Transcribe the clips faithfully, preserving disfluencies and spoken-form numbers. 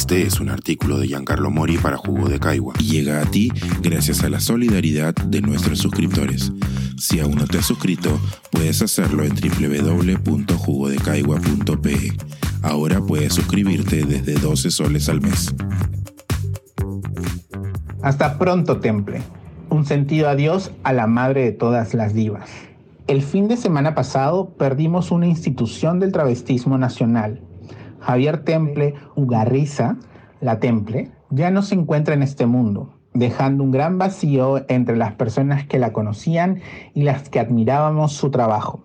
Este es un artículo de Giancarlo Mori para Jugo de Caigua y llega a ti gracias a la solidaridad de nuestros suscriptores. Si aún no te has suscrito, puedes hacerlo en doble u doble u doble u punto jugo de caigua punto pe. Ahora puedes suscribirte desde doce soles al mes. Hasta pronto, Temple. Un sentido adiós a la madre de todas las divas. El fin de semana pasado perdimos una institución del travestismo nacional. Javier Temple Ugarriza, la Temple, ya no se encuentra en este mundo, dejando un gran vacío entre las personas que la conocían y las que admirábamos su trabajo.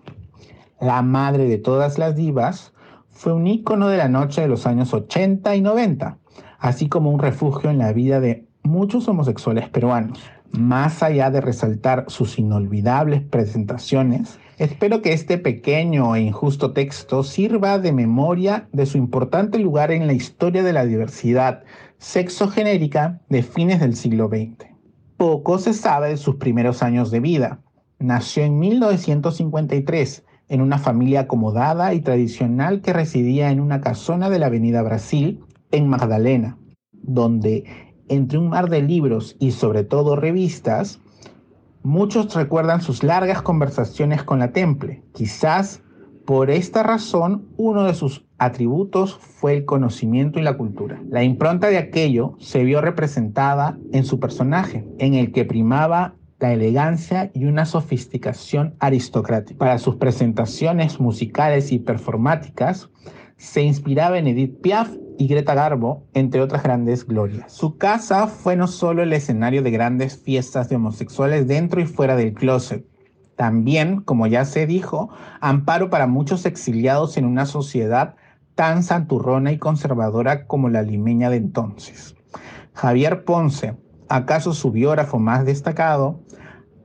La madre de todas las divas fue un ícono de la noche de los años ochenta y noventa, así como un refugio en la vida de muchos homosexuales peruanos. Más allá de resaltar sus inolvidables presentaciones, espero que este pequeño e injusto texto sirva de memoria de su importante lugar en la historia de la diversidad sexogenérica de fines del siglo veinte. Poco se sabe de sus primeros años de vida. Nació en mil novecientos cincuenta y tres, en una familia acomodada y tradicional que residía en una casona de la Avenida Brasil, en Magdalena, donde, entre un mar de libros y sobre todo revistas, muchos recuerdan sus largas conversaciones con la Temple. Quizás por esta razón uno de sus atributos fue el conocimiento y la cultura. La impronta de aquello se vio representada en su personaje, en el que primaba la elegancia y una sofisticación aristocrática. Para sus presentaciones musicales y performáticas se inspiraba en Edith Piaf y Greta Garbo, entre otras grandes glorias. Su casa fue no solo el escenario de grandes fiestas de homosexuales dentro y fuera del closet, también, como ya se dijo, amparo para muchos exiliados en una sociedad tan santurrona y conservadora como la limeña de entonces. Javier Ponce, acaso su biógrafo más destacado,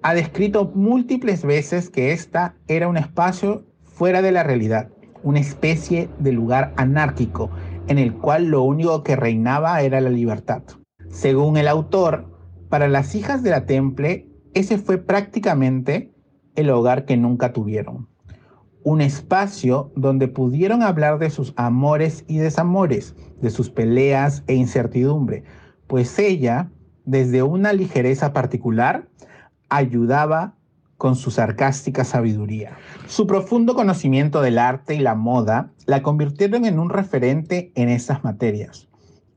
ha descrito múltiples veces que esta era un espacio fuera de la realidad, una especie de lugar anárquico, en el cual lo único que reinaba era la libertad. Según el autor, para las hijas de la Temple, ese fue prácticamente el hogar que nunca tuvieron. Un espacio donde pudieron hablar de sus amores y desamores, de sus peleas e incertidumbre, pues ella, desde una ligereza particular, ayudaba con su sarcástica sabiduría. Su profundo conocimiento del arte y la moda la convirtieron en un referente en esas materias.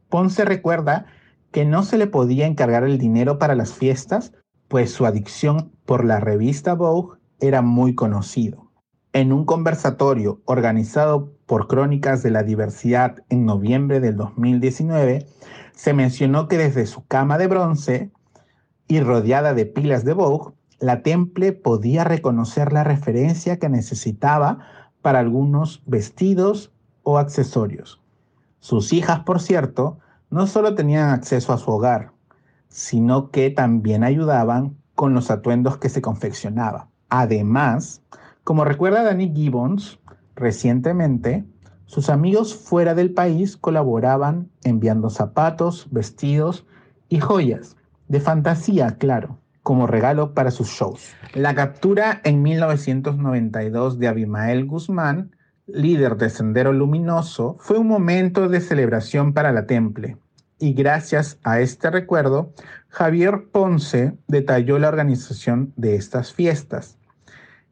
Ponce recuerda que no se le podía encargar el dinero para las fiestas, pues su adicción por la revista Vogue era muy conocido. En un conversatorio organizado por Crónicas de la Diversidad en noviembre del dos mil diecinueve, se mencionó que desde su cama de bronce y rodeada de pilas de Vogue, la Temple podía reconocer la referencia que necesitaba para algunos vestidos o accesorios. Sus hijas, por cierto, no solo tenían acceso a su hogar, sino que también ayudaban con los atuendos que se confeccionaba. Además, como recuerda Dani Gibbons, recientemente, sus amigos fuera del país colaboraban enviando zapatos, vestidos y joyas, de fantasía, claro, como regalo para sus shows. La captura en mil novecientos noventa y dos de Abimael Guzmán, líder de Sendero Luminoso, fue un momento de celebración para la Temple. Y gracias a este recuerdo, Javier Ponce detalló la organización de estas fiestas.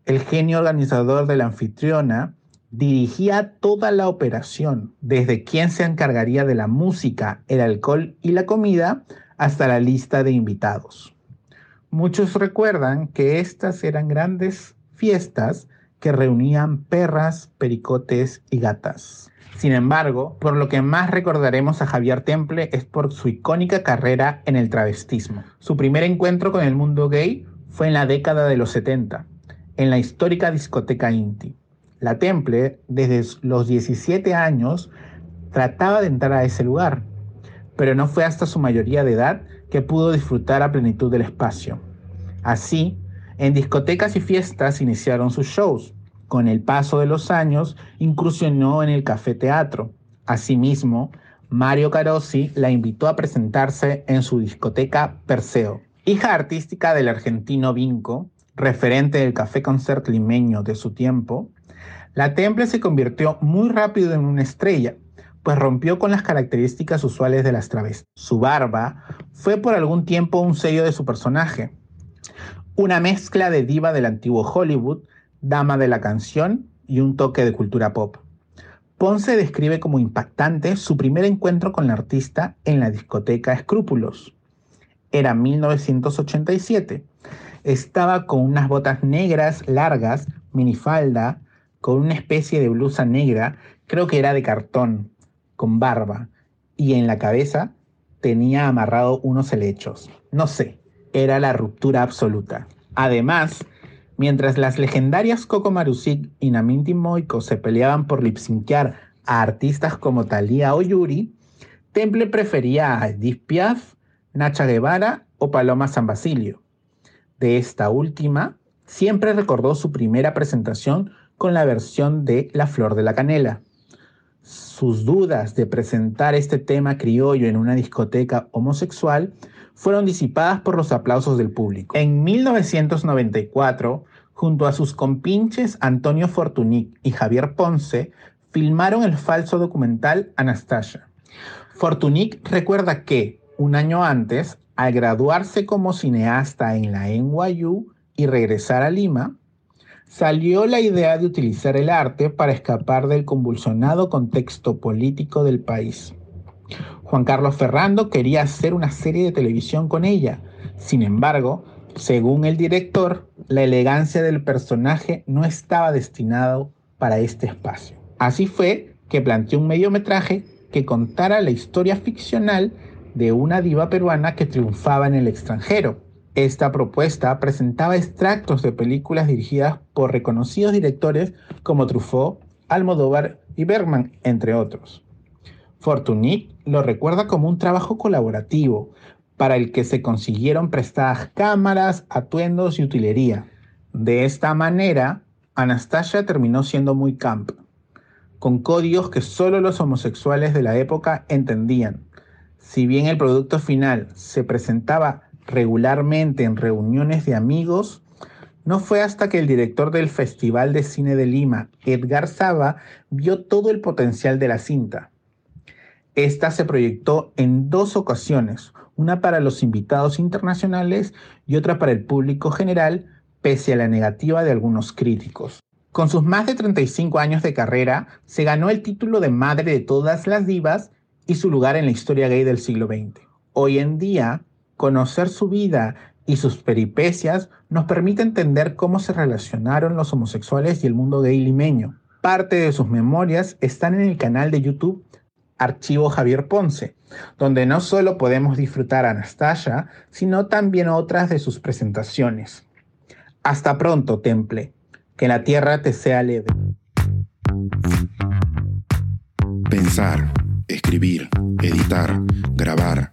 El genio organizador de la anfitriona dirigía toda la operación, desde quién se encargaría de la música, el alcohol y la comida, hasta la lista de invitados. Muchos recuerdan que estas eran grandes fiestas que reunían perras, pericotes y gatas. Sin embargo, por lo que más recordaremos a Javier Temple es por su icónica carrera en el travestismo. Su primer encuentro con el mundo gay fue en la década de los setenta, en la histórica discoteca Inti. La Temple, desde los diecisiete años, trataba de entrar a ese lugar, pero no fue hasta su mayoría de edad que pudo disfrutar a plenitud del espacio. Así, en discotecas y fiestas iniciaron sus shows. Con el paso de los años, incursionó en el café teatro. Asimismo, Mario Carossi la invitó a presentarse en su discoteca Perseo. Hija artística del argentino Vinco, referente del café concert limeño de su tiempo, la Temple se convirtió muy rápido en una estrella, pues rompió con las características usuales de las travestis. Su barba fue por algún tiempo un sello de su personaje, una mezcla de diva del antiguo Hollywood, dama de la canción y un toque de cultura pop. Ponce describe como impactante su primer encuentro con la artista en la discoteca Escrúpulos. Era mil novecientos ochenta y siete. Estaba con unas botas negras largas, minifalda, con una especie de blusa negra, creo que era de cartón, con barba, y en la cabeza tenía amarrado unos helechos. No sé, era la ruptura absoluta. Además, mientras las legendarias Coco Marusic y Naminti Moico se peleaban por lipsinquear a artistas como Thalía o Yuri, Temple prefería a Edith Piaf, Nacha Guevara o Paloma San Basilio. De esta última, siempre recordó su primera presentación con la versión de La Flor de la Canela. Sus dudas de presentar este tema criollo en una discoteca homosexual fueron disipadas por los aplausos del público. En mil novecientos noventa y cuatro, junto a sus compinches Antonio Fortunic y Javier Ponce, filmaron el falso documental Anastasia. Fortunic recuerda que, un año antes, al graduarse como cineasta en la N Y U y regresar a Lima, salió la idea de utilizar el arte para escapar del convulsionado contexto político del país. Juan Carlos Ferrando quería hacer una serie de televisión con ella. Sin embargo, según el director, la elegancia del personaje no estaba destinado para este espacio. Así fue que planteó un mediometraje que contara la historia ficcional de una diva peruana que triunfaba en el extranjero. Esta propuesta presentaba extractos de películas dirigidas por reconocidos directores como Truffaut, Almodóvar y Bergman, entre otros. Fortuny lo recuerda como un trabajo colaborativo, para el que se consiguieron prestadas cámaras, atuendos y utilería. De esta manera, Anastasia terminó siendo muy camp, con códigos que solo los homosexuales de la época entendían. Si bien el producto final se presentaba regularmente en reuniones de amigos, no fue hasta que el director del Festival de Cine de Lima, Edgar Saba, vio todo el potencial de la cinta. Esta se proyectó en dos ocasiones, una para los invitados internacionales y otra para el público general, pese a la negativa de algunos críticos. Con sus más de treinta y cinco años de carrera, se ganó el título de madre de todas las divas y su lugar en la historia gay del siglo veinte. Hoy en día, conocer su vida y sus peripecias nos permite entender cómo se relacionaron los homosexuales y el mundo gay limeño. Parte de sus memorias están en el canal de YouTube Archivo Javier Ponce, donde no solo podemos disfrutar a Anastasia, sino también otras de sus presentaciones. Hasta pronto, Temple. Que la tierra te sea leve. Pensar, escribir, editar, grabar,